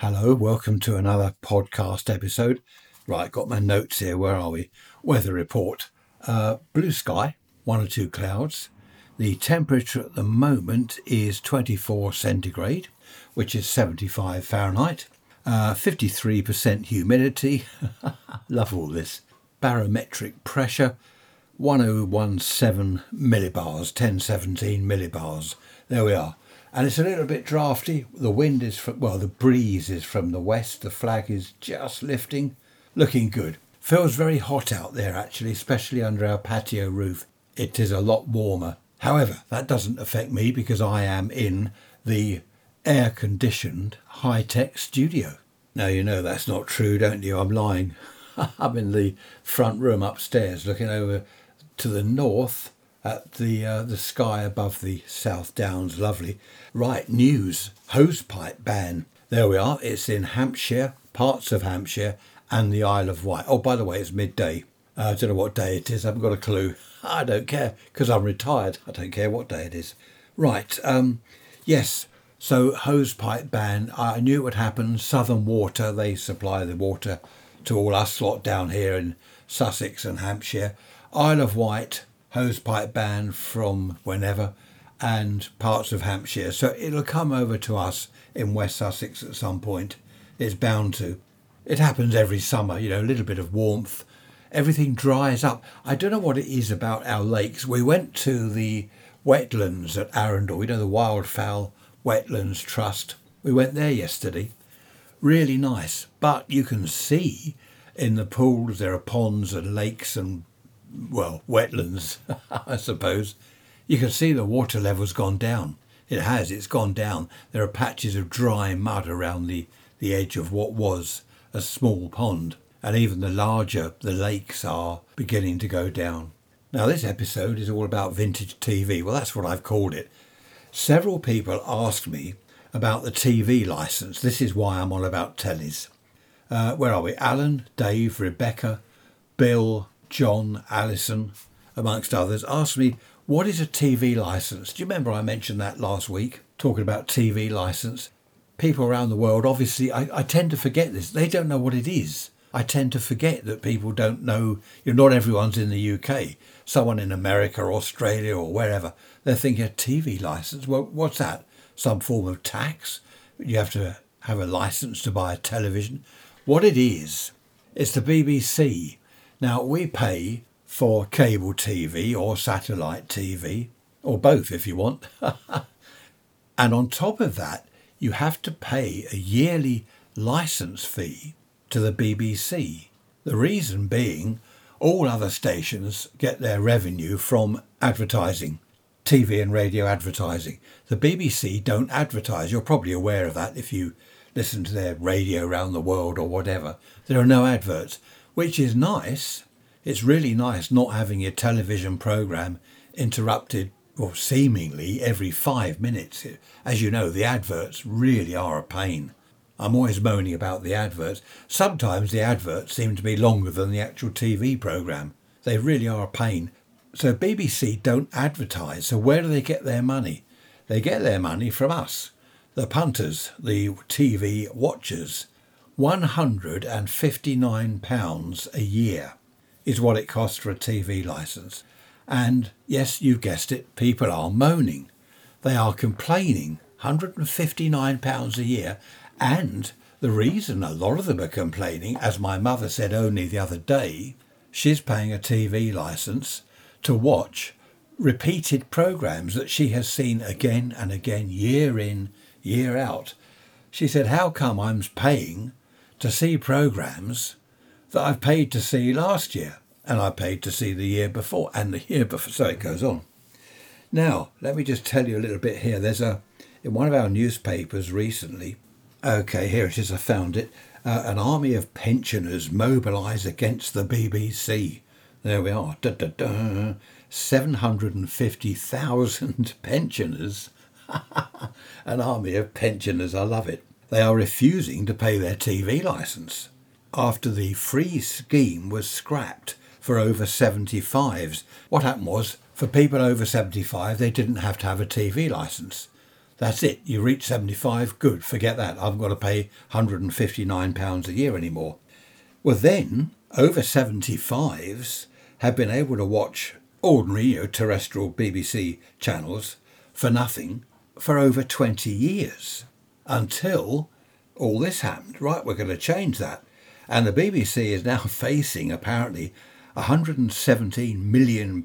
Hello, welcome to another podcast episode. Right, got my notes here. Where are we? Weather report. Blue sky, 1 or 2 clouds. The temperature at the moment is 24 centigrade, which is 75 Fahrenheit. 53% humidity. Love all this. Barometric pressure, 1017 millibars, 1017 millibars. There we are. And it's a little bit drafty. The wind is from, well, the breeze is from the west. The flag is just lifting. Looking good. Feels very hot out there, actually, especially under our patio roof. It is a lot warmer. However, that doesn't affect me because I am in the air-conditioned high-tech studio. Now, you know that's not true, don't you? I'm lying. I'm in the front room upstairs looking over to the north at the sky above the South Downs. Lovely. Right, news. Hosepipe ban. There we are. It's in Hampshire, parts of Hampshire and the Isle of Wight. Oh, by the way, it's midday. I don't know what day it is. I haven't got a clue. I don't care because I'm retired. I don't care what day it is. Right. Yes. So hosepipe ban. I knew it would happen. Southern Water. They supply the water to all us lot down here in Sussex and Hampshire. Isle of Wight. Hosepipe ban from whenever, and parts of Hampshire. So it'll come over to us in West Sussex at some point. It's bound to. It happens every summer, you know, a little bit of warmth. Everything dries up. I don't know what it is about our lakes. We went to the wetlands at Arundel, you know, the Wildfowl Wetlands Trust. We went there yesterday. Really nice. But you can see in the pools there are ponds and lakes and, well, wetlands, I suppose. You can see the water level's gone down. It has, it's gone down. There are patches of dry mud around the edge of what was a small pond. And even the larger, the lakes are beginning to go down. Now, this episode is all about vintage TV. Well, that's what I've called it. Several people asked me about the TV licence. This is why I'm on about tellies. Where are we? Alan, Dave, Rebecca, Bill, John, Alison, amongst others, asked me, what is a TV licence? Do you remember I mentioned that last week, talking about TV licence? People around the world, obviously, I tend to forget this. They don't know what it is. I tend to forget that people don't know, you know, not everyone's in the UK. Someone in America or Australia or wherever, they're thinking a TV licence. Well, what's that? Some form of tax? You have to have a licence to buy a television. What it is, it's the BBC. Now, we pay for cable TV or satellite TV, or both if you want. And on top of that, you have to pay a yearly licence fee to the BBC. The reason being, all other stations get their revenue from advertising, TV and radio advertising. The BBC don't advertise. You're probably aware of that if you listen to their radio around the world or whatever. There are no adverts, which is nice. It's really nice not having your television programme interrupted, or seemingly every 5 minutes. As you know, the adverts really are a pain. I'm always moaning about the adverts. Sometimes the adverts seem to be longer than the actual TV programme. They really are a pain. So BBC don't advertise. So where do they get their money? They get their money from us, the punters, the TV watchers. £159 a year is what it costs for a TV licence. And yes, you've guessed it, people are moaning. They are complaining. £159 a year. And the reason a lot of them are complaining, as my mother said only the other day, she's paying a TV licence to watch repeated programmes that she has seen again and again, year in, year out. She said, how come I'm paying to see programmes that I've paid to see last year and I paid to see the year before and the year before? So it goes on. Now, let me just tell you a little bit here. There's in one of our newspapers recently, OK, here it is, I found it. An army of pensioners mobilise against the BBC. There we are. 750,000 pensioners. An army of pensioners, I love it. They are refusing to pay their TV licence after the free scheme was scrapped for over 75s. What happened was, for people over 75, they didn't have to have a TV licence. That's it. You reach 75. Good. Forget that. I've got to pay £159 a year anymore. Well, then over 75s have been able to watch ordinary, terrestrial BBC channels for nothing for over 20 years until all this happened. Right, we're going to change that. And the BBC is now facing apparently £117 million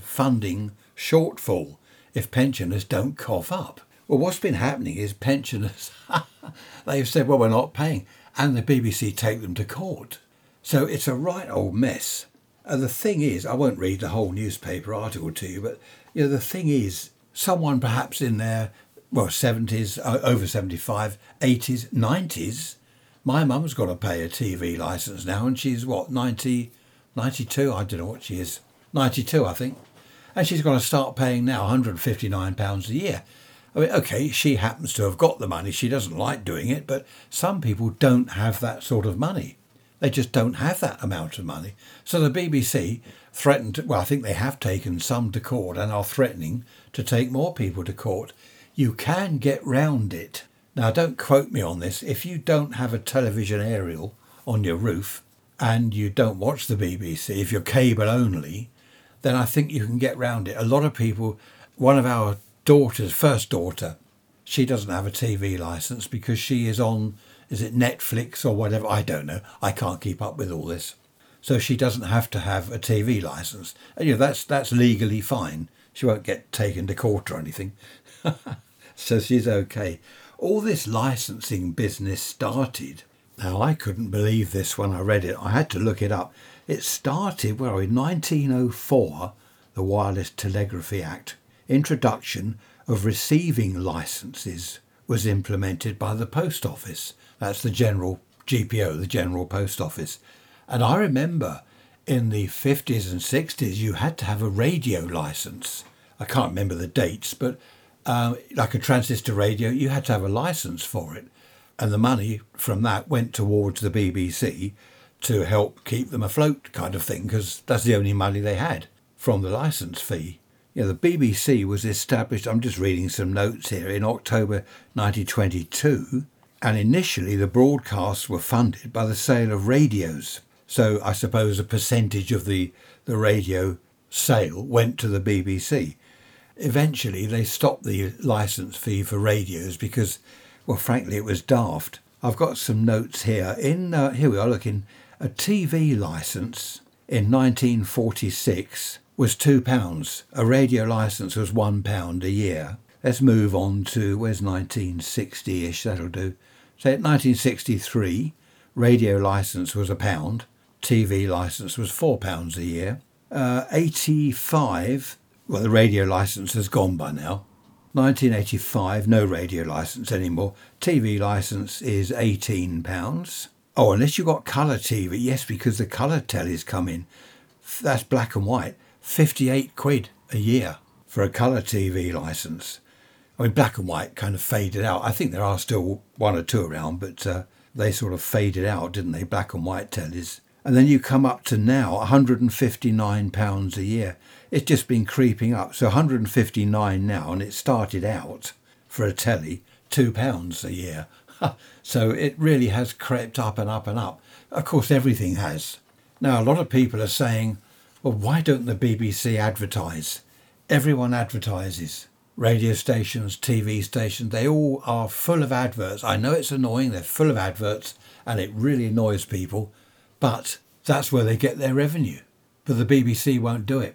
funding shortfall if pensioners don't cough up. Well, what's been happening is pensioners, they've said, well, we're not paying. And the BBC take them to court. So it's a right old mess. And the thing is, I won't read the whole newspaper article to you, but the thing is, someone perhaps in their, 70s, over 75, 80s, 90s, my mum's got to pay a TV licence now, and she's, 92? I don't know what she is. 92, I think. And she's got to start paying now £159 a year. I mean, OK, she happens to have got the money. She doesn't like doing it, but some people don't have that sort of money. They just don't have that amount of money. So the BBC threatened, I think they have taken some to court and are threatening to take more people to court. You can get round it. Now, don't quote me on this. If you don't have a television aerial on your roof and you don't watch the BBC, if you're cable only, then I think you can get round it. A lot of people, one of our daughters, first daughter, she doesn't have a TV licence because she is on, is it Netflix or whatever? I don't know. I can't keep up with all this. So she doesn't have to have a TV licence. And, that's legally fine. She won't get taken to court or anything. So she's okay. All this licensing business started. Now, I couldn't believe this when I read it. I had to look it up. It started, in 1904, the Wireless Telegraphy Act. Introduction of receiving licences was implemented by the Post Office. That's the General GPO, the General Post Office. And I remember in the 50s and 60s, you had to have a radio licence. I can't remember the dates, but like a transistor radio, you had to have a licence for it. And the money from that went towards the BBC to help keep them afloat kind of thing, because that's the only money they had from the licence fee. The BBC was established, I'm just reading some notes here, in October 1922, and initially the broadcasts were funded by the sale of radios. So I suppose a percentage of the radio sale went to the BBC. Eventually they stopped the licence fee for radios because, frankly, it was daft. I've got some notes here. Here we are looking. A TV licence in 1946 was £2. A radio licence was £1 a year. Let's move on to, where's 1960-ish? That'll do. So 1963, radio licence was £1. TV licence was £4 a year. 85, the radio licence has gone by now. 1985, no radio licence anymore. TV licence is £18. Oh, unless you've got colour TV. Yes, because the colour telly's come in. That's black and white. £58 a year for a colour TV licence. I mean, black and white kind of faded out. I think there are still one or two around, but they sort of faded out, didn't they? Black and white tellies. And then you come up to now, £159 a year. It's just been creeping up. So £159 now, and it started out for a telly, £2 a year. So it really has crept up and up and up. Of course, everything has. Now, a lot of people are saying, well, why don't the BBC advertise? Everyone advertises. Radio stations, TV stations, they all are full of adverts. I know it's annoying, they're full of adverts, and it really annoys people, but that's where they get their revenue. But the BBC won't do it.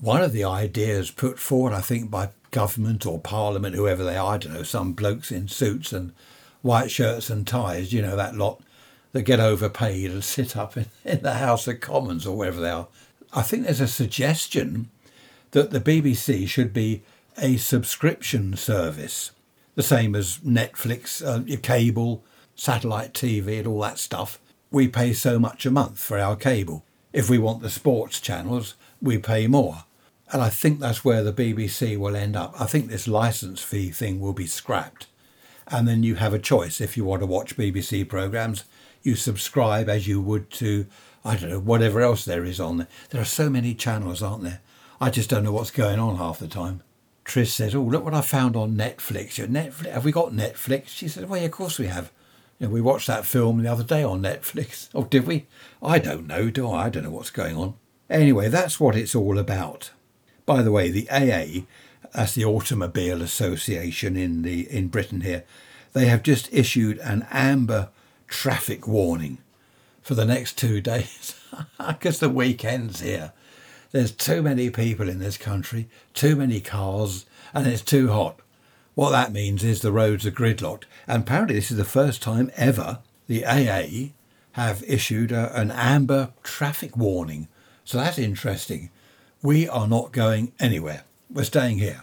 One of the ideas put forward, I think, by government or parliament, whoever they are, I don't know, some blokes in suits and white shirts and ties, that lot that get overpaid and sit up in the House of Commons or wherever they are. I think there's a suggestion that the BBC should be a subscription service, the same as Netflix, your cable, satellite TV and all that stuff. We pay so much a month for our cable. If we want the sports channels, we pay more. And I think that's where the BBC will end up. I think this licence fee thing will be scrapped. And then you have a choice. If you want to watch BBC programmes, you subscribe as you would to, I don't know, whatever else there is on there. There are so many channels, aren't there? I just don't know what's going on half the time. actress says, "Oh, look what I found on Netflix. Netflix. Have we got Netflix?" She says, "Well, yeah, of course we have. You know, we watched that film the other day on Netflix." "Oh, did we? I don't know, do I? I don't know what's going on." Anyway, that's what it's all about. By the way, the AA, that's the Automobile Association in Britain here, they have just issued an amber traffic warning for the next 2 days because the weekend's here. There's too many people in this country, too many cars, and it's too hot. What that means is the roads are gridlocked. And apparently this is the first time ever the AA have issued an amber traffic warning. So that's interesting. We are not going anywhere. We're staying here.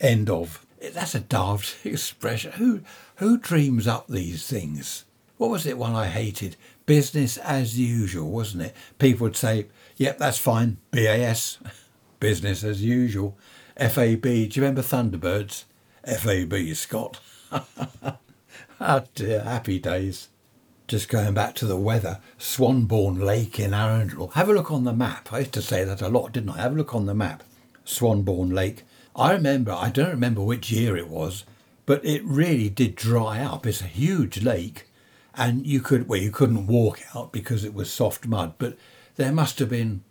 End of. That's a daft expression. Who dreams up these things? What was it one I hated? Business as usual, wasn't it? People would say, "Yep, that's fine." BAS, business as usual. FAB, do you remember Thunderbirds? FAB, Scott. Oh dear, happy days. Just going back to the weather, Swanbourne Lake in Arundel. Have a look on the map. I used to say that a lot, didn't I? Have a look on the map. Swanbourne Lake. I don't remember which year it was, but it really did dry up. It's a huge lake. And you couldn't walk out because it was soft mud, but there must have been,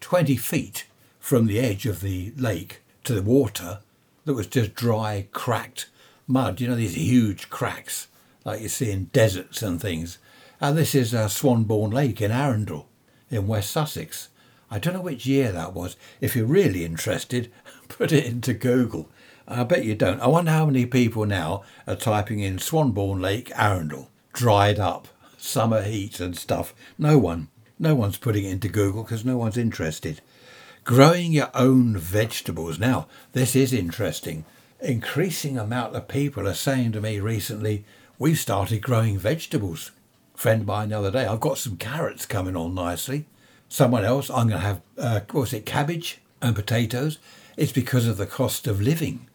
20 feet from the edge of the lake to the water that was just dry, cracked mud. You know, these huge cracks like you see in deserts and things. And this is Swanbourne Lake in Arundel in West Sussex. I don't know which year that was. If you're really interested, put it into Google. I bet you don't. I wonder how many people now are typing in Swanbourne Lake, Arundel. Dried up, summer heat and stuff. No one's putting it into Google because no one's interested. Growing your own vegetables. Now, this is interesting. Increasing amount of people are saying to me recently, "We've started growing vegetables." Friend of mine the other day, "I've got some carrots coming on nicely." Someone else, "I'm going to have, cabbage and potatoes." It's because of the cost of living.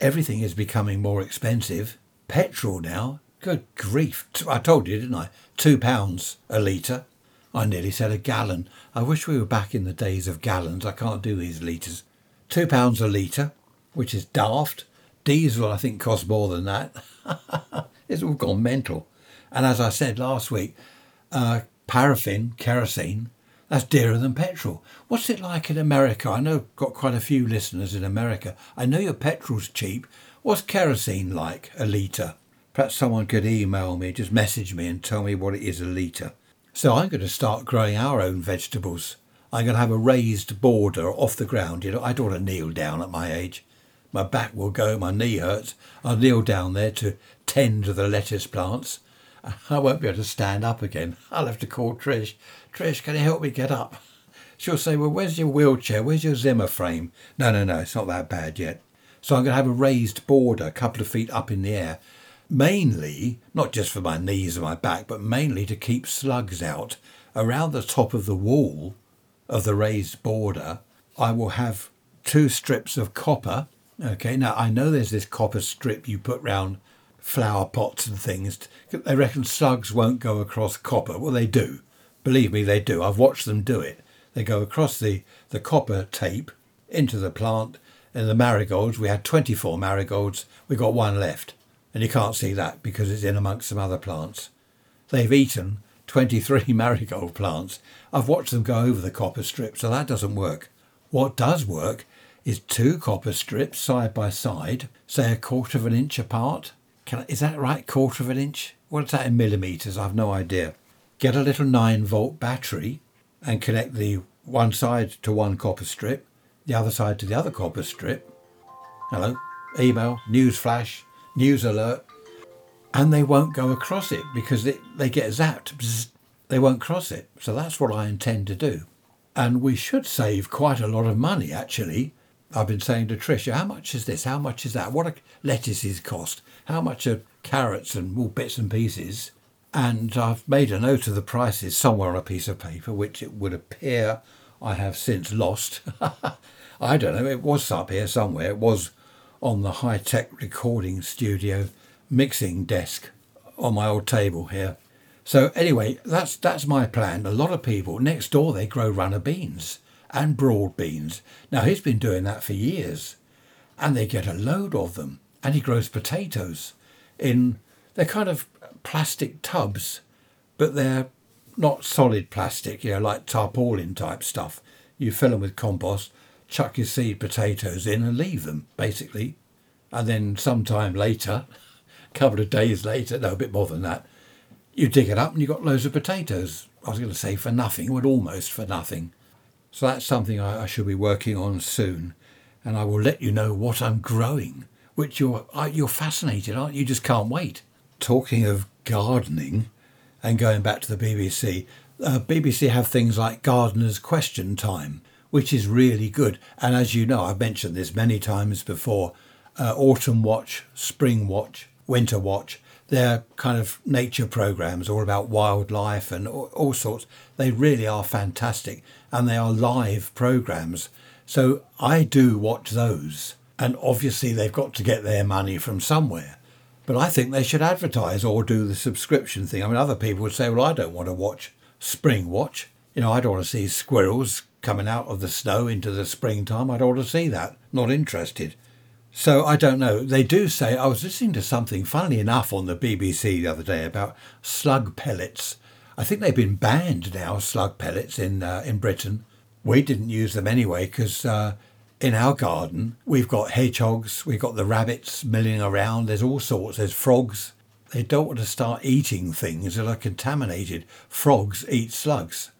Everything is becoming more expensive. Petrol now. Good grief. I told you, didn't I? £2 a litre. I nearly said a gallon. I wish we were back in the days of gallons. I can't do these litres. £2 a litre, which is daft. Diesel, I think, costs more than that. It's all gone mental. And as I said last week, paraffin, kerosene, that's dearer than petrol. What's it like in America? I know I've got quite a few listeners in America. I know your petrol's cheap. What's kerosene like a litre? Perhaps someone could email me, just message me and tell me what it is a litre. So I'm going to start growing our own vegetables. I'm going to have a raised border off the ground. You know, I don't want to kneel down at my age. My back will go, my knee hurts. I'll kneel down there to tend to the lettuce plants. I won't be able to stand up again. I'll have to call Trish. "Trish, can you help me get up?" She'll say, "Well, where's your wheelchair? Where's your Zimmer frame?" No, it's not that bad yet. So I'm going to have a raised border, a couple of feet up in the air. Mainly, not just for my knees and my back, but mainly to keep slugs out. Around the top of the wall of the raised border, I will have 2 strips of copper. Okay, now I know there's this copper strip you put round flower pots and things. They reckon slugs won't go across copper. Well, they do. Believe me, they do. I've watched them do it. They go across the copper tape into the plant. And the marigolds, we had 24 marigolds. We got 1 left. And you can't see that because it's in amongst some other plants. They've eaten 23 marigold plants. I've watched them go over the copper strip, so that doesn't work. What does work is 2 copper strips side by side, say 1/4 of an inch apart. Is that right? 1/4 of an inch? What's that in millimetres? I've no idea. Get a little 9-volt battery and connect the one side to one copper strip, the other side to the other copper strip. Hello, email, newsflash. News alert. And they won't go across it because they get zapped. Bzz, they won't cross it. So that's what I intend to do. And we should save quite a lot of money, actually. I've been saying to Tricia, "How much is this? How much is that? What do lettuces cost? How much are carrots and all bits and pieces?" And I've made a note of the prices somewhere on a piece of paper, which it would appear I have since lost. I don't know. It was up here somewhere. It was on the high-tech recording studio mixing desk on my old table here. So anyway, that's my plan. A lot of people next door, they grow runner beans and broad beans. Now, he's been doing that for years. and they get a load of them. And he grows potatoes in, they're kind of plastic tubs, but they're not solid plastic, you know, like tarpaulin type stuff. You fill them with compost, chuck your seed potatoes in and leave them, basically. And then sometime later, a couple of days later, no, a bit more than that, you dig it up and you've got loads of potatoes. I was going to say for nothing, but almost for nothing. So that's something I shall be working on soon. And I will let you know what I'm growing, which you're fascinated, aren't you? You just can't wait. Talking of gardening and going back to the BBC, BBC have things like Gardener's Question Time, which is really good. And as you know, I've mentioned this many times before, Autumn Watch, Spring Watch, Winter Watch, they're kind of nature programs all about wildlife and all sorts. They really are fantastic and they are live programs. So I do watch those, and obviously they've got to get their money from somewhere. But I think they should advertise or do the subscription thing. I mean, other people would say, well, I don't want to watch Spring Watch. You know, I don't want to see squirrels coming out of the snow into the springtime. I don't want to see that. Not interested. So I don't know. They do say, I was listening to something, funnily enough, on the BBC the other day about slug pellets. I think they've been banned now, slug pellets in Britain. We didn't use them anyway because in our garden, we've got hedgehogs, we've got the rabbits milling around. There's all sorts. There's frogs. They don't want to start eating things that are contaminated. Frogs eat slugs.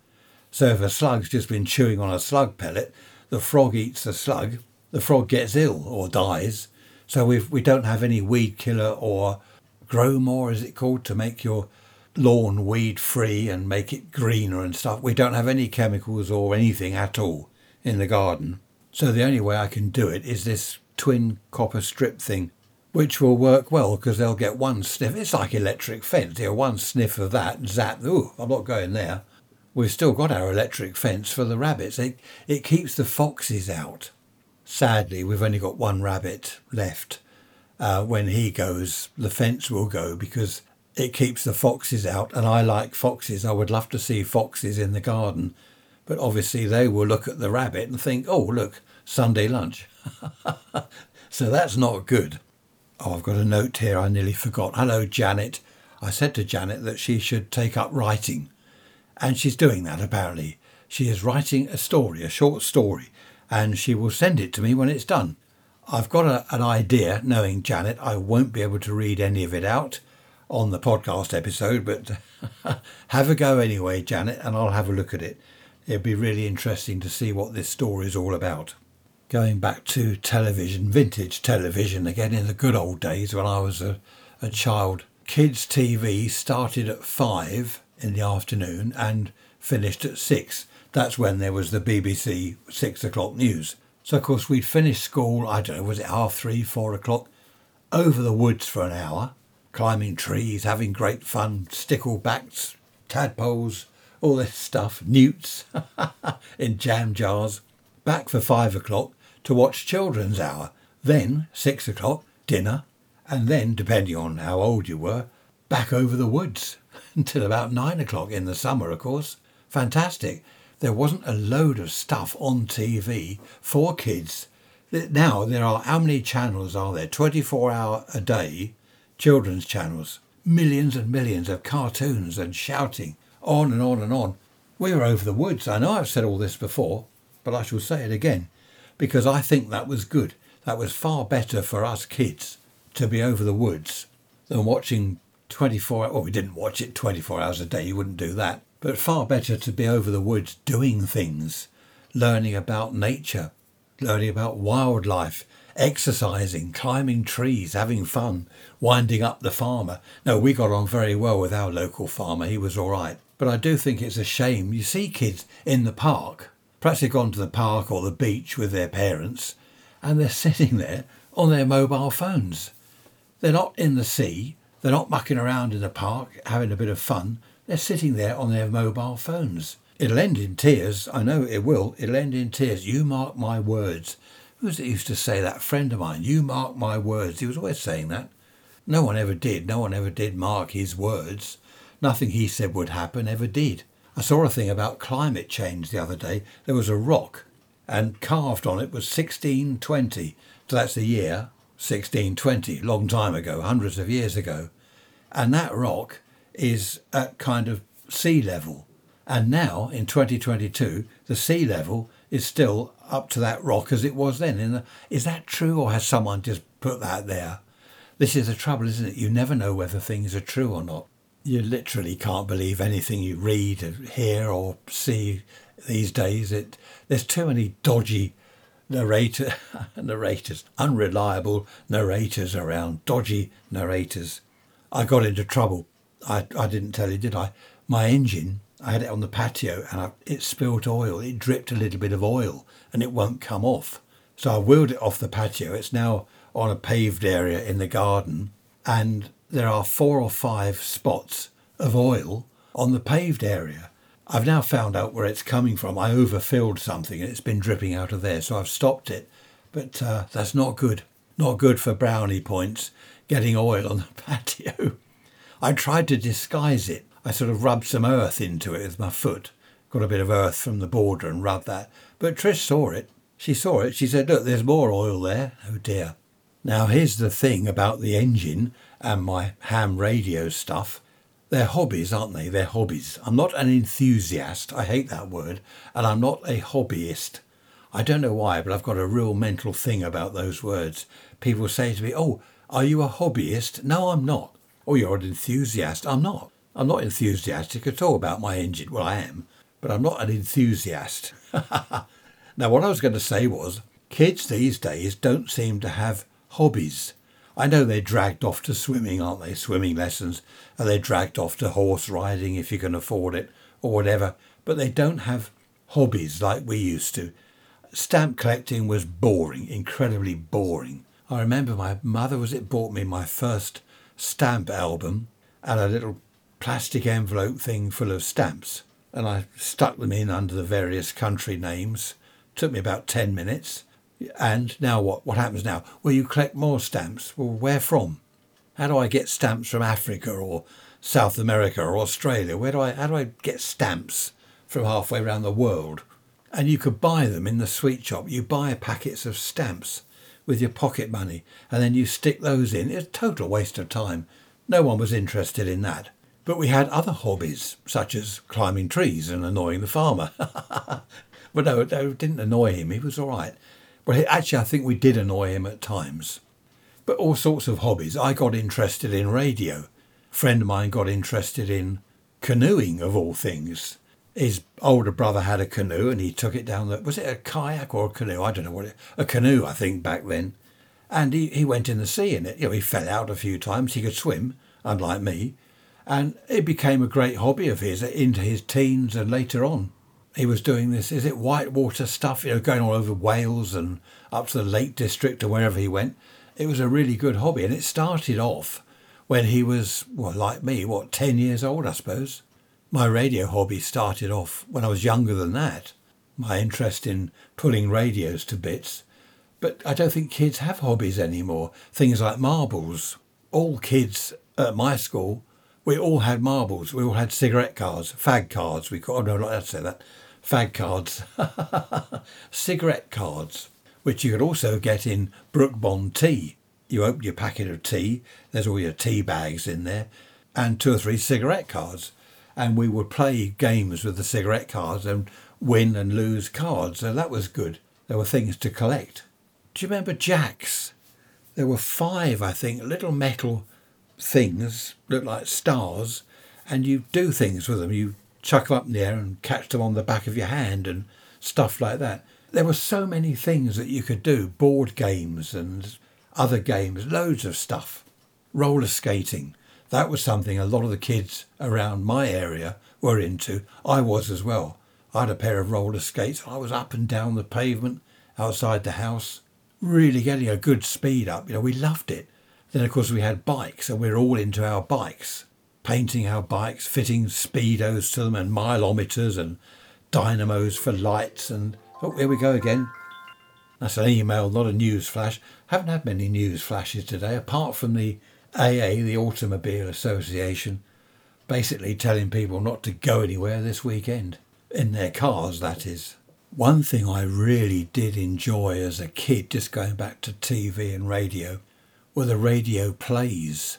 So if a slug's just been chewing on a slug pellet, the frog eats the slug. The frog gets ill or dies. So we don't have any weed killer or grow more, is it called, to make your lawn weed free and make it greener and stuff. We don't have any chemicals or anything at all in the garden. So the only way I can do it is this twin copper strip thing, which will work well because they'll get one sniff. It's like electric fence. You know, one sniff of that and zap, ooh, I'm not going there. We've still got our electric fence for the rabbits. It keeps the foxes out. Sadly, we've only got one rabbit left. When he goes, the fence will go because it keeps the foxes out. And I like foxes. I would love to see foxes in the garden. But obviously they will look at the rabbit and think, oh, look, Sunday lunch. So that's not good. Oh, I've got a note here. I nearly forgot. Hello, Janet. I said to Janet that she should take up writing. And she's doing that, apparently. She is writing a story, a short story. And she will send it to me when it's done. I've got an idea, knowing Janet. I won't be able to read any of it out on the podcast episode, but have a go anyway, Janet, and I'll have a look at it. It'd be really interesting to see what this story is all about. Going back to television, vintage television again, in the good old days when I was a child. Kids TV started at 5 in the afternoon and finished at 6. That's when there was the BBC 6 o'clock news. So, of course, we'd finish school, I don't know, was it 3:30, 4 o'clock, over the woods for an hour, climbing trees, having great fun, sticklebacks, tadpoles, all this stuff, newts in jam jars. Back for 5 o'clock to watch children's hour. Then 6 o'clock, dinner. And then, depending on how old you were, back over the woods until about 9 o'clock in the summer, of course. Fantastic. There wasn't a load of stuff on TV for kids. Now there are, how many channels are there? 24 hour a day, children's channels. Millions and millions of cartoons and shouting, on and on and on. We were over the woods. I know I've said all this before, but I shall say it again, because I think that was good. That was far better for us kids to be over the woods than watching 24 hours. Well, we didn't watch it 24 hours a day. You wouldn't do that. But far better to be over the woods doing things, learning about nature, learning about wildlife, exercising, climbing trees, having fun, winding up the farmer. No, we got on very well with our local farmer. He was all right. But I do think it's a shame. You see kids in the park, perhaps they've gone to the park or the beach with their parents, and they're sitting there on their mobile phones. They're not in the sea. They're not mucking around in the park, having a bit of fun. They're sitting there on their mobile phones. It'll end in tears. I know it will. It'll end in tears. You mark my words. Who was it used to say that? A friend of mine. You mark my words. He was always saying that. No one ever did. No one ever did mark his words. Nothing he said would happen ever did. I saw a thing about climate change the other day. There was a rock and carved on it was 1620. So that's the year 1620, long time ago, hundreds of years ago. And that rock is at kind of sea level. And now, in 2022, the sea level is still up to that rock as it was then. Is that true, or has someone just put that there? This is the trouble, isn't it? You never know whether things are true or not. You literally can't believe anything you read, hear or see these days. There's too many dodgy narrators, unreliable narrators around, dodgy narrators. I got into trouble. I didn't tell you, did I? My engine, I had it on the patio and it spilled oil. It dripped a little bit of oil and it won't come off. So I wheeled it off the patio. It's now on a paved area in the garden, and there are 4 or 5 spots of oil on the paved area. I've now found out where it's coming from. I overfilled something and it's been dripping out of there, so I've stopped it. But that's not good. Not good for brownie points, getting oil on the patio. I tried to disguise it. I sort of rubbed some earth into it with my foot. Got a bit of earth from the border and rubbed that. But Trish saw it. She saw it. She said, look, there's more oil there. Oh dear. Now here's the thing about the engine and my ham radio stuff. They're hobbies, aren't they? They're hobbies. I'm not an enthusiast. I hate that word. And I'm not a hobbyist. I don't know why, but I've got a real mental thing about those words. People say to me, oh, are you a hobbyist? No, I'm not. Oh, you're an enthusiast. I'm not. I'm not enthusiastic at all about my engine. Well, I am, but I'm not an enthusiast. Now, what I was going to say was, kids these days don't seem to have hobbies. I know they're dragged off to swimming, aren't they? Swimming lessons, and they're dragged off to horse riding if you can afford it or whatever. But they don't have hobbies like we used to. Stamp collecting was boring, incredibly boring. I remember my mother bought me my first stamp album and a little plastic envelope thing full of stamps, and I stuck them in under the various country names. Took me about 10 minutes. And now what happens now? Well, you collect more stamps. Well, where from? How do I get stamps from Africa or South America or Australia? How do I get stamps from halfway around the world? And you could buy them in the sweet shop. You buy packets of stamps with your pocket money and then you stick those in. It's a total waste of time. No one was interested in that. But we had other hobbies, such as climbing trees and annoying the farmer. But no, it didn't annoy him. He was all right. Well, actually, I think we did annoy him at times. But all sorts of hobbies. I got interested in radio. A friend of mine got interested in canoeing, of all things. His older brother had a canoe and he took it down the... Was it a kayak or a canoe? I don't know what it... A canoe, I think, back then. And he went in the sea in it. You know, he fell out a few times. He could swim, unlike me. And it became a great hobby of his into his teens and later on. He was doing this, is it whitewater stuff, you know, going all over Wales and up to the Lake District or wherever he went. It was a really good hobby, and it started off when he was, well, like me, 10 years old, I suppose. My radio hobby started off when I was younger than that, my interest in pulling radios to bits. But I don't think kids have hobbies anymore, things like marbles. All kids at my school, we all had marbles. We all had cigarette cards, fag cards. We called, oh no, not to say that. Fag cards. Cigarette cards, which you could also get in Brook Bond tea. You open your packet of tea. There's all your tea bags in there and 2 or 3 cigarette cards. And we would play games with the cigarette cards and win and lose cards. So that was good. There were things to collect. Do you remember Jacks? There were 5, I think, little metal things, look like stars, and you do things with them. You chuck them up in the air and catch them on the back of your hand and stuff like that. There were so many things that you could do, board games and other games, loads of stuff. Roller skating, that was something a lot of the kids around my area were into. I was as well. I had a pair of roller skates. I was up and down the pavement outside the house, really getting a good speed up. You know, we loved it. Then, of course, we had bikes, and we were all into our bikes, painting our bikes, fitting speedos to them and mileometers and dynamos for lights. And, oh, here we go again. That's an email, not a news flash. Haven't had many news flashes today, apart from the AA, the Automobile Association, basically telling people not to go anywhere this weekend. In their cars, that is. One thing I really did enjoy as a kid, just going back to TV and radio, were the radio plays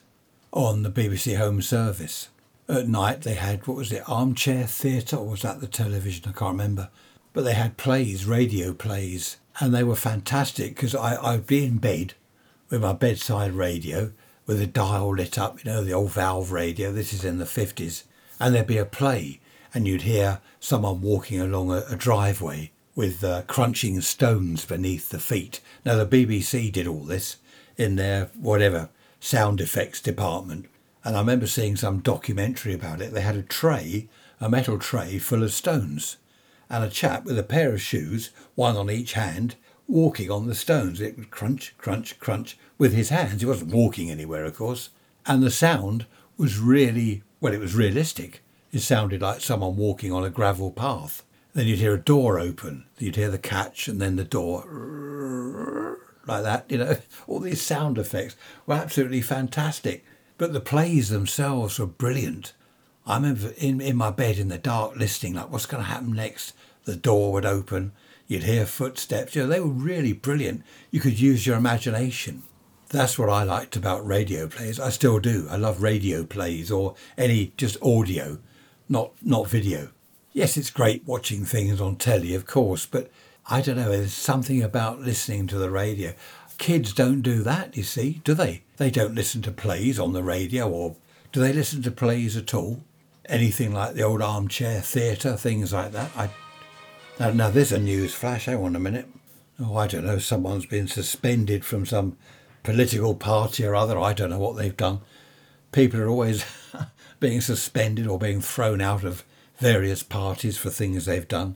on the BBC Home Service. At night they had, Armchair Theatre, or was that the television? I can't remember. But they had plays, radio plays, and they were fantastic because I'd be in bed with my bedside radio with a dial lit up, the old valve radio, this is in the 50s, and there'd be a play. And you'd hear someone walking along a driveway with crunching stones beneath the feet. Now, the BBC did all this in their, sound effects department. And I remember seeing some documentary about it. They had a metal tray full of stones, and a chap with a pair of shoes, one on each hand, walking on the stones. It would crunch, crunch, crunch with his hands. He wasn't walking anywhere, of course. And the sound was really, it was realistic. It sounded like someone walking on a gravel path. Then you'd hear a door open. You'd hear the catch and then the door. Like that, All these sound effects were absolutely fantastic. But the plays themselves were brilliant. I remember in my bed in the dark listening, like, what's going to happen next? The door would open. You'd hear footsteps. They were really brilliant. You could use your imagination. That's what I liked about radio plays. I still do. I love radio plays or any just audio. Not video. Yes, it's great watching things on telly, of course, but I don't know, there's something about listening to the radio. Kids don't do that, you see, do they? They don't listen to plays on the radio, or do they listen to plays at all? Anything like the old Armchair Theatre, things like that. Now, there's a news flash. Hang on a minute. Oh, I don't know, someone's been suspended from some political party or other. I don't know what they've done. People are always being suspended or being thrown out of various parties for things they've done.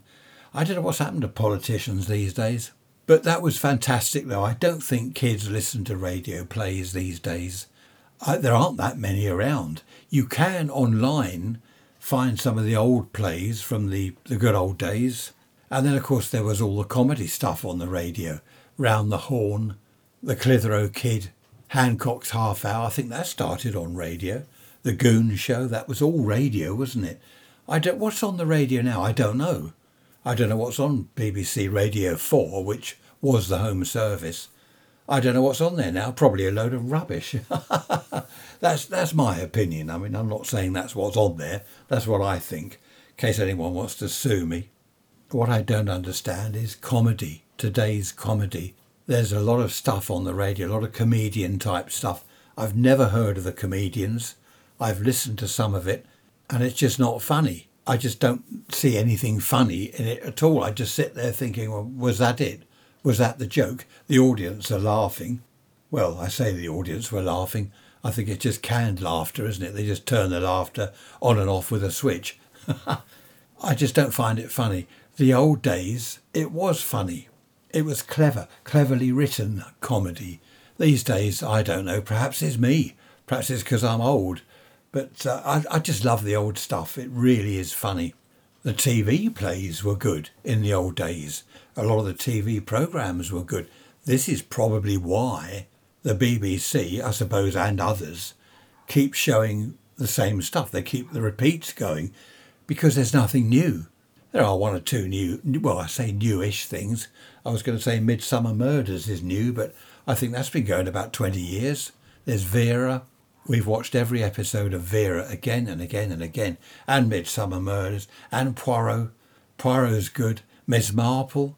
I don't know what's happened to politicians these days. But that was fantastic, though. I don't think kids listen to radio plays these days. There aren't that many around. You can online find some of the old plays from the good old days. And then, of course, there was all the comedy stuff on the radio. Round the Horn, The Clitheroe Kid, Hancock's Half Hour, I think that started on radio. The Goon Show, that was all radio, wasn't it? What's on the radio now? I don't know. I don't know what's on BBC Radio 4, which was the Home Service. I don't know what's on there now. Probably a load of rubbish. That's my opinion. I mean, I'm not saying that's what's on there. That's what I think, in case anyone wants to sue me. What I don't understand is comedy, today's comedy. There's a lot of stuff on the radio, a lot of comedian-type stuff. I've never heard of the comedians. I've listened to some of it, and it's just not funny. I just don't see anything funny in it at all. I just sit there thinking, well, was that it? Was that the joke? The audience are laughing. Well, I say the audience were laughing. I think it's just canned laughter, isn't it? They just turn the laughter on and off with a switch. I just don't find it funny. The old days, it was funny. It was cleverly written comedy. These days, I don't know, perhaps it's me. Perhaps it's because I'm old. But I just love the old stuff. It really is funny. The TV plays were good in the old days. A lot of the TV programmes were good. This is probably why the BBC, I suppose, and others, keep showing the same stuff. They keep the repeats going because there's nothing new. There are one or two new, well, I say newish things. I was going to say Midsummer Murders is new, but I think that's been going about 20 years. There's Vera. We've watched every episode of Vera again and again and again. And Midsummer Murders. And Poirot. Poirot's good. Miss Marple.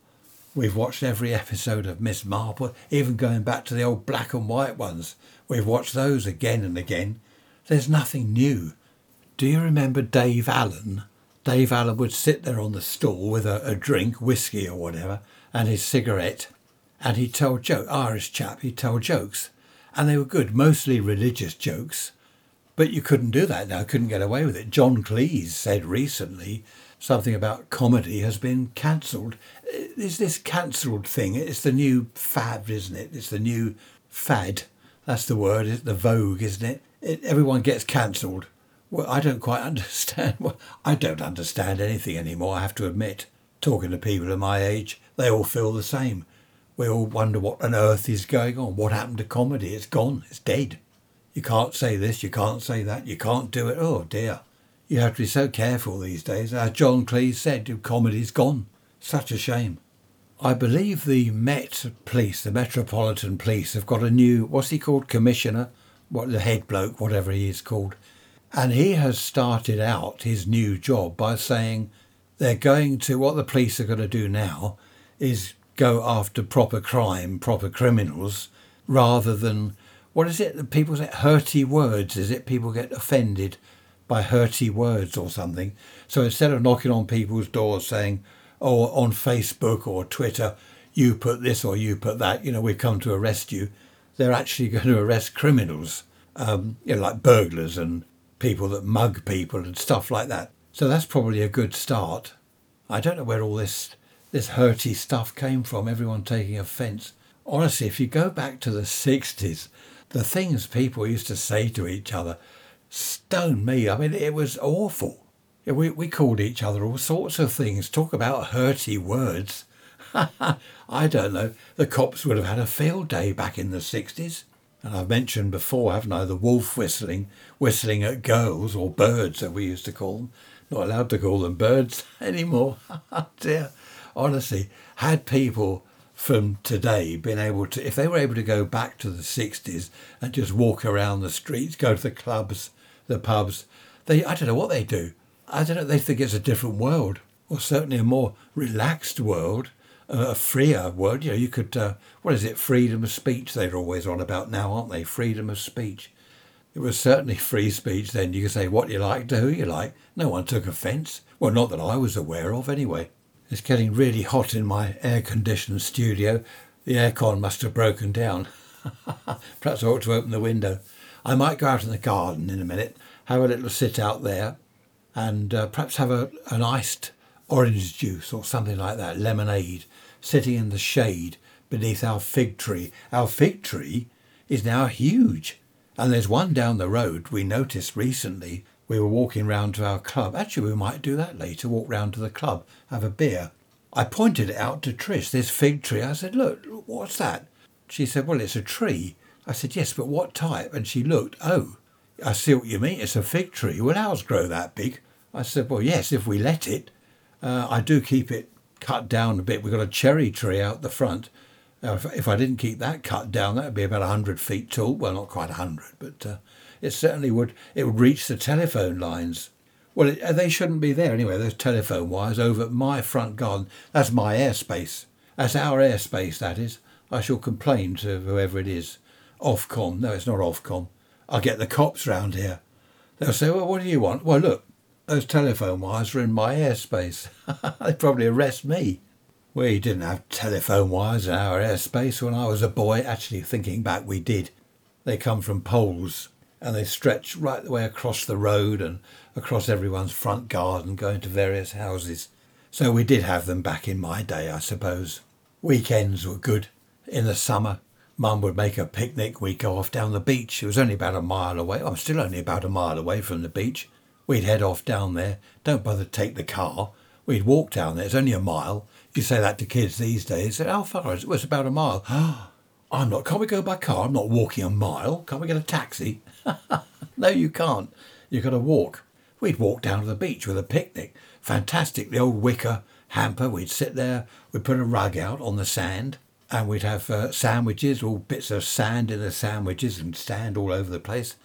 We've watched every episode of Miss Marple. Even going back to the old black and white ones. We've watched those again and again. There's nothing new. Do you remember Dave Allen? Dave Allen would sit there on the stool with a drink, whiskey or whatever, and his cigarette. And he'd tell jokes. Irish chap, he'd tell jokes. And they were good, mostly religious jokes. But you couldn't do that now, couldn't get away with it. John Cleese said recently something about comedy has been cancelled. Is this cancelled thing? It's the new fad, isn't it? It's the new fad. That's the word, it's the vogue, isn't it? Everyone gets cancelled. Well, I don't quite understand. Well, I don't understand anything anymore, I have to admit. Talking to people of my age, they all feel the same. We all wonder what on earth is going on. What happened to comedy? It's gone. It's dead. You can't say this. You can't say that. You can't do it. Oh, dear. You have to be so careful these days. As John Cleese said, comedy's gone. Such a shame. I believe the Met Police, the Metropolitan Police, have got a new, what's he called, commissioner? What, the head bloke, whatever he is called. And he has started out his new job by saying they're going to, what the police are going to do now is go after proper crime, proper criminals, rather than, what is it that people say, hurty words, is it? People get offended by hurty words or something. So instead of knocking on people's doors saying, oh, on Facebook or Twitter, you put this or you put that, you know, we've come to arrest you. They're actually going to arrest criminals, you know, like burglars and people that mug people and stuff like that. So that's probably a good start. I don't know where all this hurty stuff came from, everyone taking offence. Honestly, if you go back to the 60s, the things people used to say to each other, stone me. I mean, it was awful. We called each other all sorts of things. Talk about hurty words. I don't know. The cops would have had a field day back in the 60s. And I've mentioned before, haven't I, the wolf whistling at girls or birds that we used to call them. Not allowed to call them birds anymore. Dear. Honestly, had people from today been able to, if they were able to go back to the 60s and just walk around the streets, go to the clubs, the pubs, I don't know what they do. I don't know, they think it's a different world, or certainly a more relaxed world, a freer world. You know, you could, what is it, freedom of speech they're always on about now, aren't they? Freedom of speech. It was certainly free speech then. You could say what you like to who you like. No one took offence. Well, not that I was aware of anyway. It's getting really hot in my air-conditioned studio. The aircon must have broken down. Perhaps I ought to open the window. I might go out in the garden in a minute, have a little sit out there, and perhaps have an iced orange juice or something like that, lemonade, sitting in the shade beneath our fig tree. Our fig tree is now huge. And there's one down the road we noticed recently. We were walking round to our club. Actually, we might do that later, walk round to the club, have a beer. I pointed it out to Trish, this fig tree. I said, look, what's that? She said, well, it's a tree. I said, yes, but what type? And she looked, oh, I see what you mean. It's a fig tree. Will ours grow that big? I said, well, yes, if we let it. I do keep it cut down a bit. We've got a cherry tree out the front. If I didn't keep that cut down, that would be about 100 feet tall. Well, not quite 100, but it certainly would. It would reach the telephone lines. Well, they shouldn't be there anyway, those telephone wires over at my front garden. That's my airspace. That's our airspace, that is. I shall complain to whoever it is. Ofcom. No, it's not Ofcom. I'll get the cops round here. They'll say, well, what do you want? Well, look, those telephone wires are in my airspace. They'd probably arrest me. We didn't have telephone wires in our airspace when I was a boy. Actually, thinking back, we did. They come from poles and they stretch right the way across the road and across everyone's front garden, going to various houses. So we did have them back in my day, I suppose. Weekends were good. In the summer, Mum would make a picnic. We'd go off down the beach. It was only about a mile away. I'm still only about a mile away from the beach. We'd head off down there. Don't bother to take the car. We'd walk down there. It's only a mile. You say that to kids these days. They say, how far is it? Well, it's about a mile. Can't we go by car? I'm not walking a mile. Can't we get a taxi? No, you can't. You've got to walk. We'd walk down to the beach with a picnic. Fantastic. The old wicker hamper. We'd sit there. We'd put a rug out on the sand. And we'd have sandwiches, all bits of sand in the sandwiches and sand all over the place.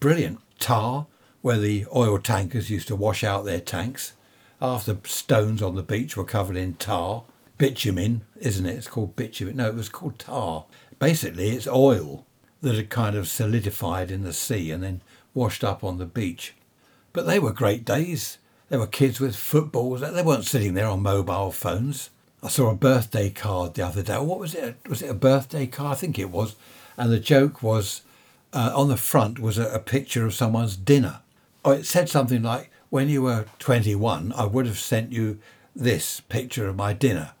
Brilliant. Tar, where the oil tankers used to wash out their tanks. Half the stones on the beach were covered in tar. Bitumen, isn't it? It's called bitumen. No, it was called tar. Basically, it's oil that had kind of solidified in the sea and then washed up on the beach. But they were great days. There were kids with footballs. They weren't sitting there on mobile phones. I saw a birthday card the other day. What was it? Was it a birthday card? I think it was. And the joke was, on the front was a picture of someone's dinner. Oh, it said something like, when you were 21, I would have sent you this picture of my dinner.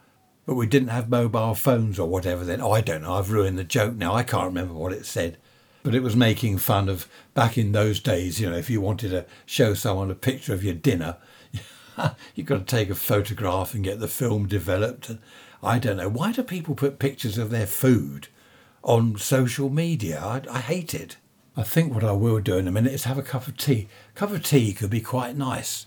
But we didn't have mobile phones or whatever then. Oh, I don't know. I've ruined the joke now. I can't remember what it said. But it was making fun of back in those days, you know, if you wanted to show someone a picture of your dinner, you've got to take a photograph and get the film developed. I don't know. Why do people put pictures of their food on social media? I hate it. I think what I will do in a minute is have a cup of tea. A cup of tea could be quite nice.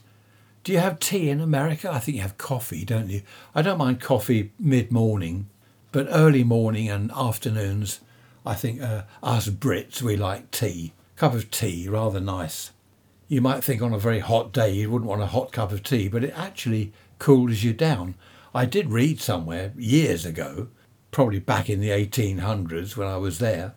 Do you have tea in America? I think you have coffee, don't you? I don't mind coffee mid-morning, but early morning and afternoons, I think us Brits, we like tea. Cup of tea, rather nice. You might think on a very hot day you wouldn't want a hot cup of tea, but it actually cools you down. I did read somewhere years ago, probably back in the 1800s when I was there,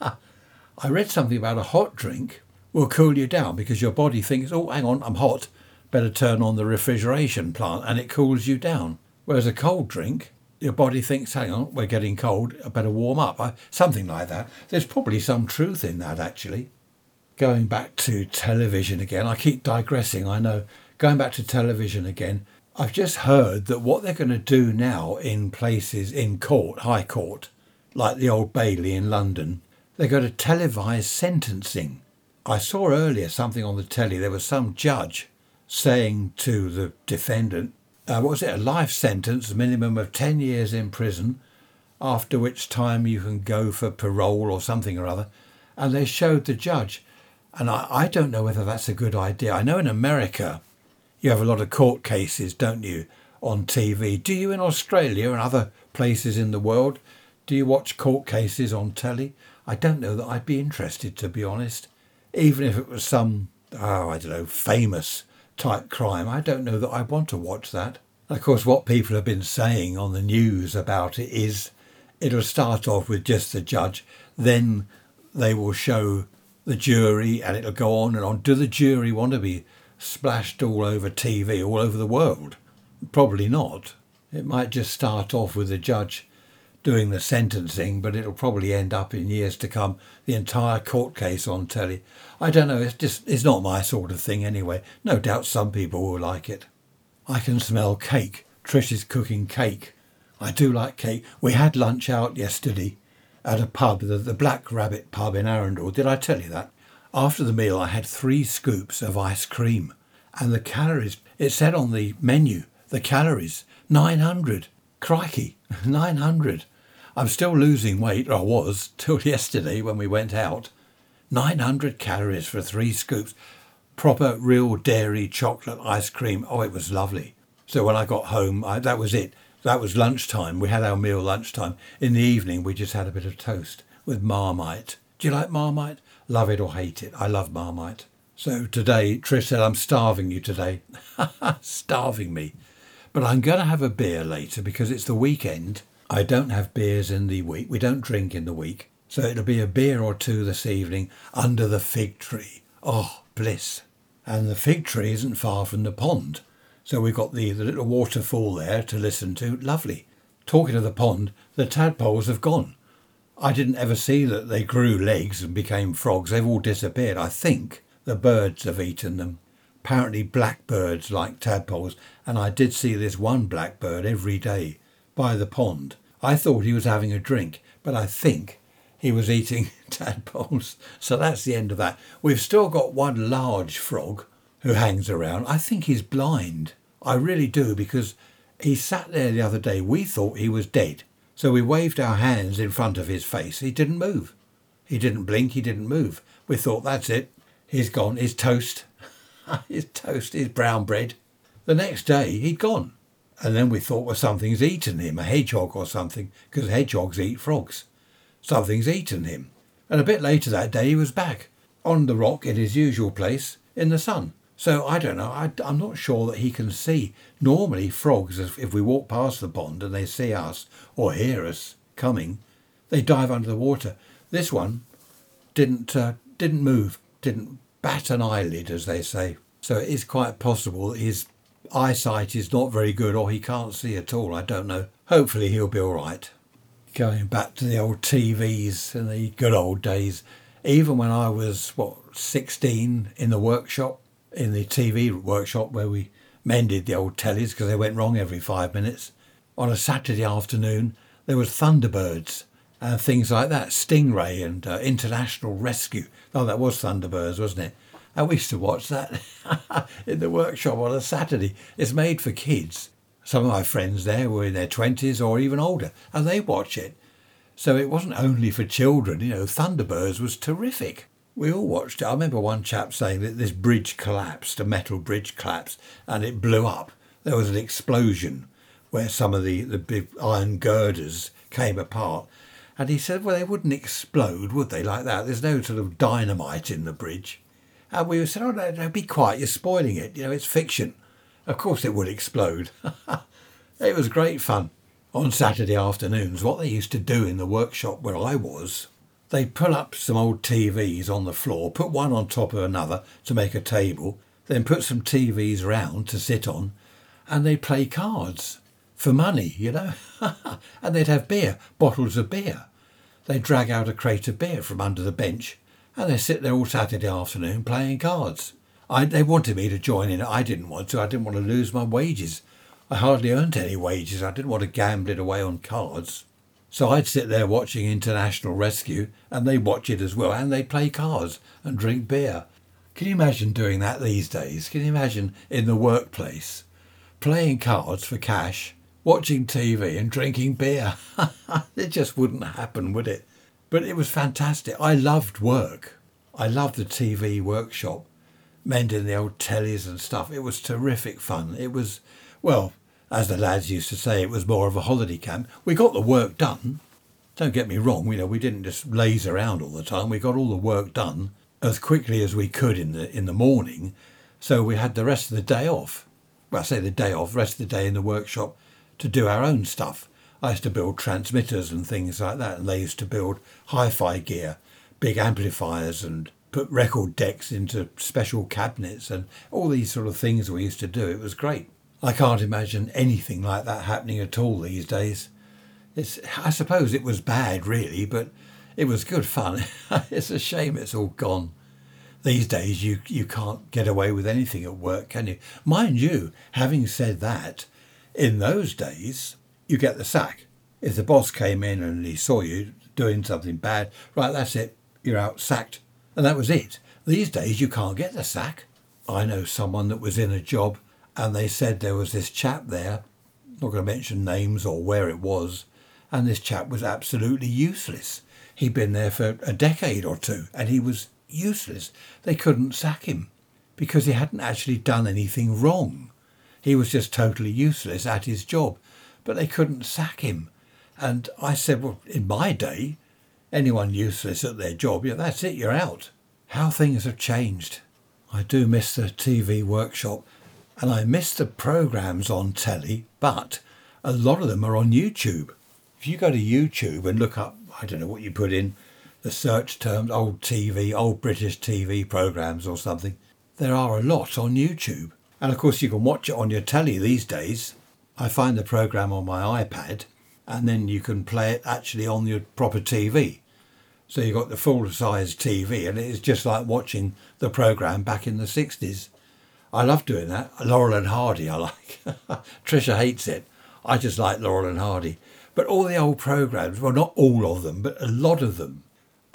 I read something about a hot drink will cool you down because your body thinks, oh, hang on, I'm hot, better turn on the refrigeration plant, and it cools you down. Whereas a cold drink, your body thinks, hang on, we're getting cold, I better warm up. Something like that. There's probably some truth in that, actually. Going back to television again, I keep digressing, I know. Going back to television again, I've just heard that what they're going to do now in places in court, high court, like the Old Bailey in London, they're going to televise sentencing. I saw earlier something on the telly, there was some judge saying to the defendant, a life sentence, minimum of 10 years in prison, after which time you can go for parole or something or other. And they showed the judge. And I don't know whether that's a good idea. I know in America you have a lot of court cases, don't you, on TV. Do you in Australia and other places in the world? Do you watch court cases on telly? I don't know that I'd be interested, to be honest. Even if it was some, famous type crime, I don't know that I want to watch that. And of course, what people have been saying on the news about it is it'll start off with just the judge, then they will show the jury and it'll go on and on. Do the jury want to be splashed all over TV, all over the world? Probably not. It might just start off with the judge doing the sentencing, but it'll probably end up in years to come, the entire court case on telly. I don't know, it's not my sort of thing anyway. No doubt some people will like it. I can smell cake. Trish is cooking cake. I do like cake. We had lunch out yesterday at a pub, the Black Rabbit pub in Arundel. Did I tell you that? After the meal I had 3 scoops of ice cream, and the calories, it said on the menu, the calories, 900. Crikey, 900. I'm still losing weight, or I was, till yesterday when we went out. 900 calories for 3 scoops. Proper, real dairy chocolate ice cream. Oh, it was lovely. So when I got home, that was it. That was lunchtime. We had our meal lunchtime. In the evening, we just had a bit of toast with Marmite. Do you like Marmite? Love it or hate it. I love Marmite. So today, Trish said, I'm starving you today. Starving me. But I'm going to have a beer later because it's the weekend. I don't have beers in the week. We don't drink in the week. So it'll be a beer or two this evening under the fig tree. Oh, bliss. And the fig tree isn't far from the pond. So we've got the little waterfall there to listen to. Lovely. Talking of the pond, the tadpoles have gone. I didn't ever see that they grew legs and became frogs. They've all disappeared. I think the birds have eaten them. Apparently blackbirds like tadpoles, and I did see this one blackbird every day by the pond. I thought he was having a drink, but I think he was eating tadpoles. So that's the end of that. We've still got one large frog who hangs around. I think he's blind. I really do, because he sat there the other day. We thought he was dead. So we waved our hands in front of his face. He didn't move. He didn't blink. He didn't move. We thought, that's it. He's gone. He's toast. His toast, his brown bread. The next day, he'd gone. And then we thought, well, something's eaten him, a hedgehog or something, because hedgehogs eat frogs. Something's eaten him. And a bit later that day, he was back on the rock in his usual place in the sun. So I don't know. I'm not sure that he can see. Normally, frogs, if we walk past the pond and they see us or hear us coming, they dive under the water. This one didn't move, didn't bat an eyelid, as they say. So it is quite possible that his eyesight is not very good, or he can't see at all. I don't know. Hopefully he'll be all right. Going back to the old TVs and the good old days, even when I was 16 in the workshop, in the TV workshop where we mended the old tellies because they went wrong every 5 minutes, on a Saturday afternoon there was Thunderbirds and things like that, Stingray and International Rescue. Oh, that was Thunderbirds, wasn't it? And we used to watch that in the workshop on a Saturday. It's made for kids. Some of my friends there were in their 20s or even older, and they watch it. So it wasn't only for children, you know. Thunderbirds was terrific. We all watched it. I remember one chap saying that this bridge collapsed, a metal bridge collapsed, and it blew up. There was an explosion where some of the big iron girders came apart. And he said, well, they wouldn't explode, would they, like that? There's no sort of dynamite in the bridge. And we said, oh, no, be quiet, you're spoiling it. You know, it's fiction. Of course it would explode. It was great fun. On Saturday afternoons, what they used to do in the workshop where I was, they put up some old TVs on the floor, put one on top of another to make a table, then put some TVs round to sit on, and they'd play cards for money, you know. And they'd have beer, bottles of beer. They'd drag out a crate of beer from under the bench, and they'd sit there all Saturday afternoon playing cards. They wanted me to join in. I didn't want to. I didn't want to lose my wages. I hardly earned any wages. I didn't want to gamble it away on cards. So I'd sit there watching International Rescue, and they'd watch it as well, and they'd play cards and drink beer. Can you imagine doing that these days? Can you imagine in the workplace playing cards for cash, watching TV and drinking beer? It just wouldn't happen, would it? But it was fantastic. I loved work. I loved the TV workshop, mending the old tellies and stuff. It was terrific fun. It was, well, as the lads used to say, it was more of a holiday camp. We got the work done. Don't get me wrong, you know, we didn't just laze around all the time. We got all the work done as quickly as we could in the morning, so we had the rest of the day off. Well, I say the day off, rest of the day in the workshop to do our own stuff. I used to build transmitters and things like that, and they used to build hi-fi gear, big amplifiers, and put record decks into special cabinets and all these sort of things we used to do. It was great. I can't imagine anything like that happening at all these days. I suppose it was bad, really, but it was good fun. It's a shame it's all gone. These days, you can't get away with anything at work, can you? Mind you, having said that, in those days, you get the sack. If the boss came in and he saw you doing something bad, right, that's it, you're out, sacked. And that was it. These days, you can't get the sack. I know someone that was in a job, and they said there was this chap there, not going to mention names or where it was, and this chap was absolutely useless. He'd been there for a decade or two, and he was useless. They couldn't sack him because he hadn't actually done anything wrong. He was just totally useless at his job, but they couldn't sack him. And I said, well, in my day, anyone useless at their job, yeah, that's it, you're out. How things have changed. I do miss the TV workshop. And I miss the programmes on telly, but a lot of them are on YouTube. If you go to YouTube and look up, I don't know what you put in, the search terms, old TV, old British TV programmes or something, there are a lot on YouTube. And of course you can watch it on your telly these days. I find the programme on my iPad, and then you can play it actually on your proper TV. So you've got the full-size TV, and it's just like watching the programme back in the 60s. I love doing that. Laurel and Hardy I like. Tricia hates it. I just like Laurel and Hardy. But all the old programmes, well, not all of them, but a lot of them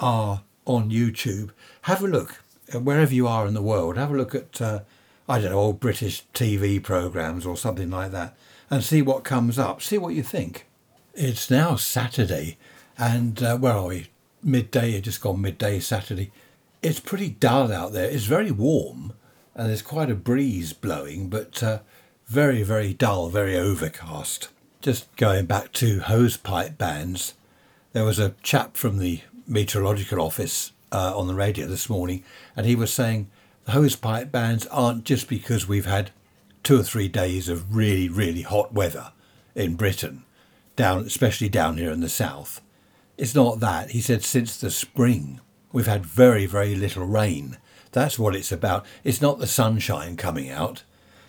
are on YouTube. Have a look, wherever you are in the world, have a look at, I don't know, old British TV programmes or something like that, and see what comes up. See what you think. It's now Saturday, and where are we? Midday, it's just gone midday Saturday. It's pretty dull out there. It's very warm. And there's quite a breeze blowing, but very, very dull, very overcast. Just going back to hosepipe bands, there was a chap from the meteorological office on the radio this morning, and he was saying the hosepipe bands aren't just because we've had 2 or 3 days of really, really hot weather in Britain, especially down here in the south. It's not that. He said since the spring, we've had very, very little rain. That's what it's about. It's not the sunshine coming out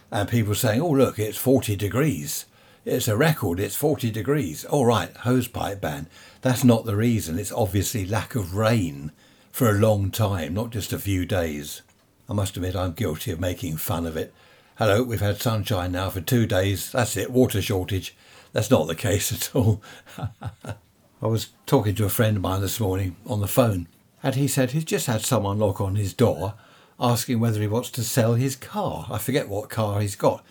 and people saying, oh, look, it's 40 degrees. It's a record. It's 40 degrees. All right, hosepipe ban. That's not the reason. It's obviously lack of rain for a long time, not just a few days. I must admit I'm guilty of making fun of it. Hello, we've had sunshine now for 2 days. That's it. Water shortage. That's not the case at all. I was talking to a friend of mine this morning on the phone. And he said he's just had someone knock on his door asking whether he wants to sell his car. I forget what car he's got.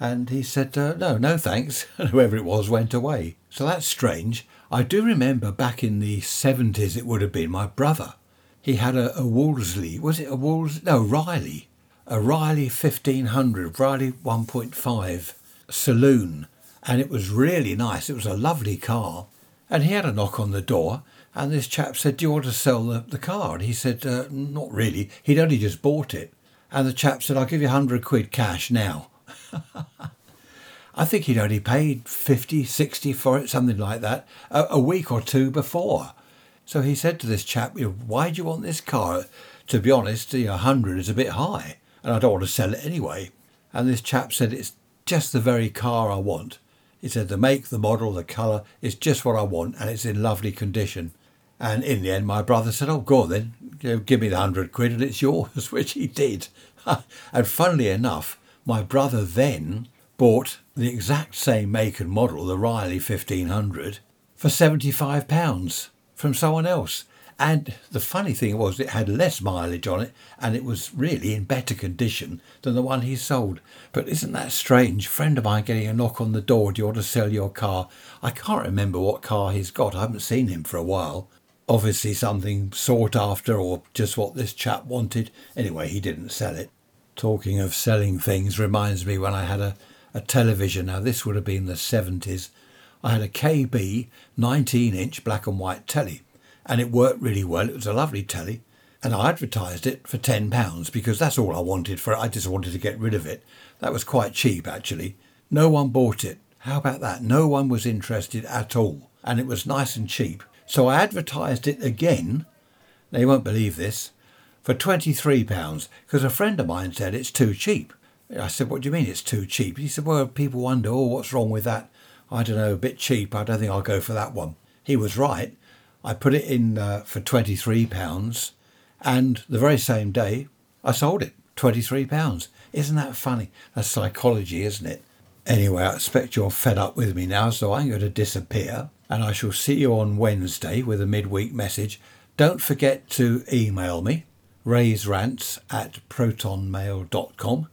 And he said, no thanks. And whoever it was went away. So that's strange. I do remember back in the 70s, it would have been my brother. He had a Wolseley, was it a Wolseley? No, Riley. A Riley 1500, Riley 1.5 saloon. And it was really nice. It was a lovely car. And he had a knock on the door. And this chap said, do you want to sell the car? And he said, not really. He'd only just bought it. And the chap said, I'll give you 100 quid cash now. I think he'd only paid 50, 60 for it, something like that, a week or two before. So he said to this chap, why do you want this car? To be honest, 100 is a bit high, and I don't want to sell it anyway. And this chap said, it's just the very car I want. He said, the make, the model, the colour, it's just what I want, and it's in lovely condition. And in the end, my brother said, oh, go on then, give me the 100 quid and it's yours, which he did. And funnily enough, my brother then bought the exact same make and model, the Riley 1500, for £75 from someone else. And the funny thing was it had less mileage on it and it was really in better condition than the one he sold. But isn't that strange? Friend of mine getting a knock on the door, do you want to sell your car? I can't remember what car he's got. I haven't seen him for a while. Obviously something sought after or just what this chap wanted. Anyway, he didn't sell it. Talking of selling things reminds me when I had a television. Now this would have been the 70s. I had a KB 19-inch black and white telly. And it worked really well. It was a lovely telly. And I advertised it for £10 because that's all I wanted for it. I just wanted to get rid of it. That was quite cheap, actually. No one bought it. How about that? No one was interested at all. And it was nice and cheap. So I advertised it again. Now, you won't believe this. For £23 because a friend of mine said it's too cheap. I said, what do you mean it's too cheap? He said, well, people wonder, oh, what's wrong with that? I don't know, a bit cheap. I don't think I'll go for that one. He was right. I put it in for £23 and the very same day I sold it, £23. Isn't that funny? That's psychology, isn't it? Anyway, I expect you're fed up with me now, so I'm going to disappear and I shall see you on Wednesday with a midweek message. Don't forget to email me, raiserants@protonmail.com,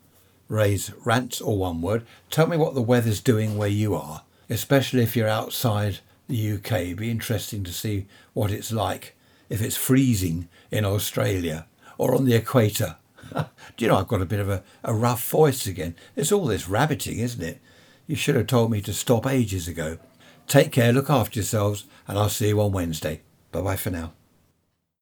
raiserants, all one word. Tell me what the weather's doing where you are, especially if you're outside the UK. It'd be interesting to see what it's like if it's freezing in Australia or on the equator. Do you know, I've got a bit of a rough voice again. It's all this rabbiting, isn't it? You should have told me to stop ages ago. Take care, look after yourselves, and I'll see you on Wednesday. Bye-bye for now.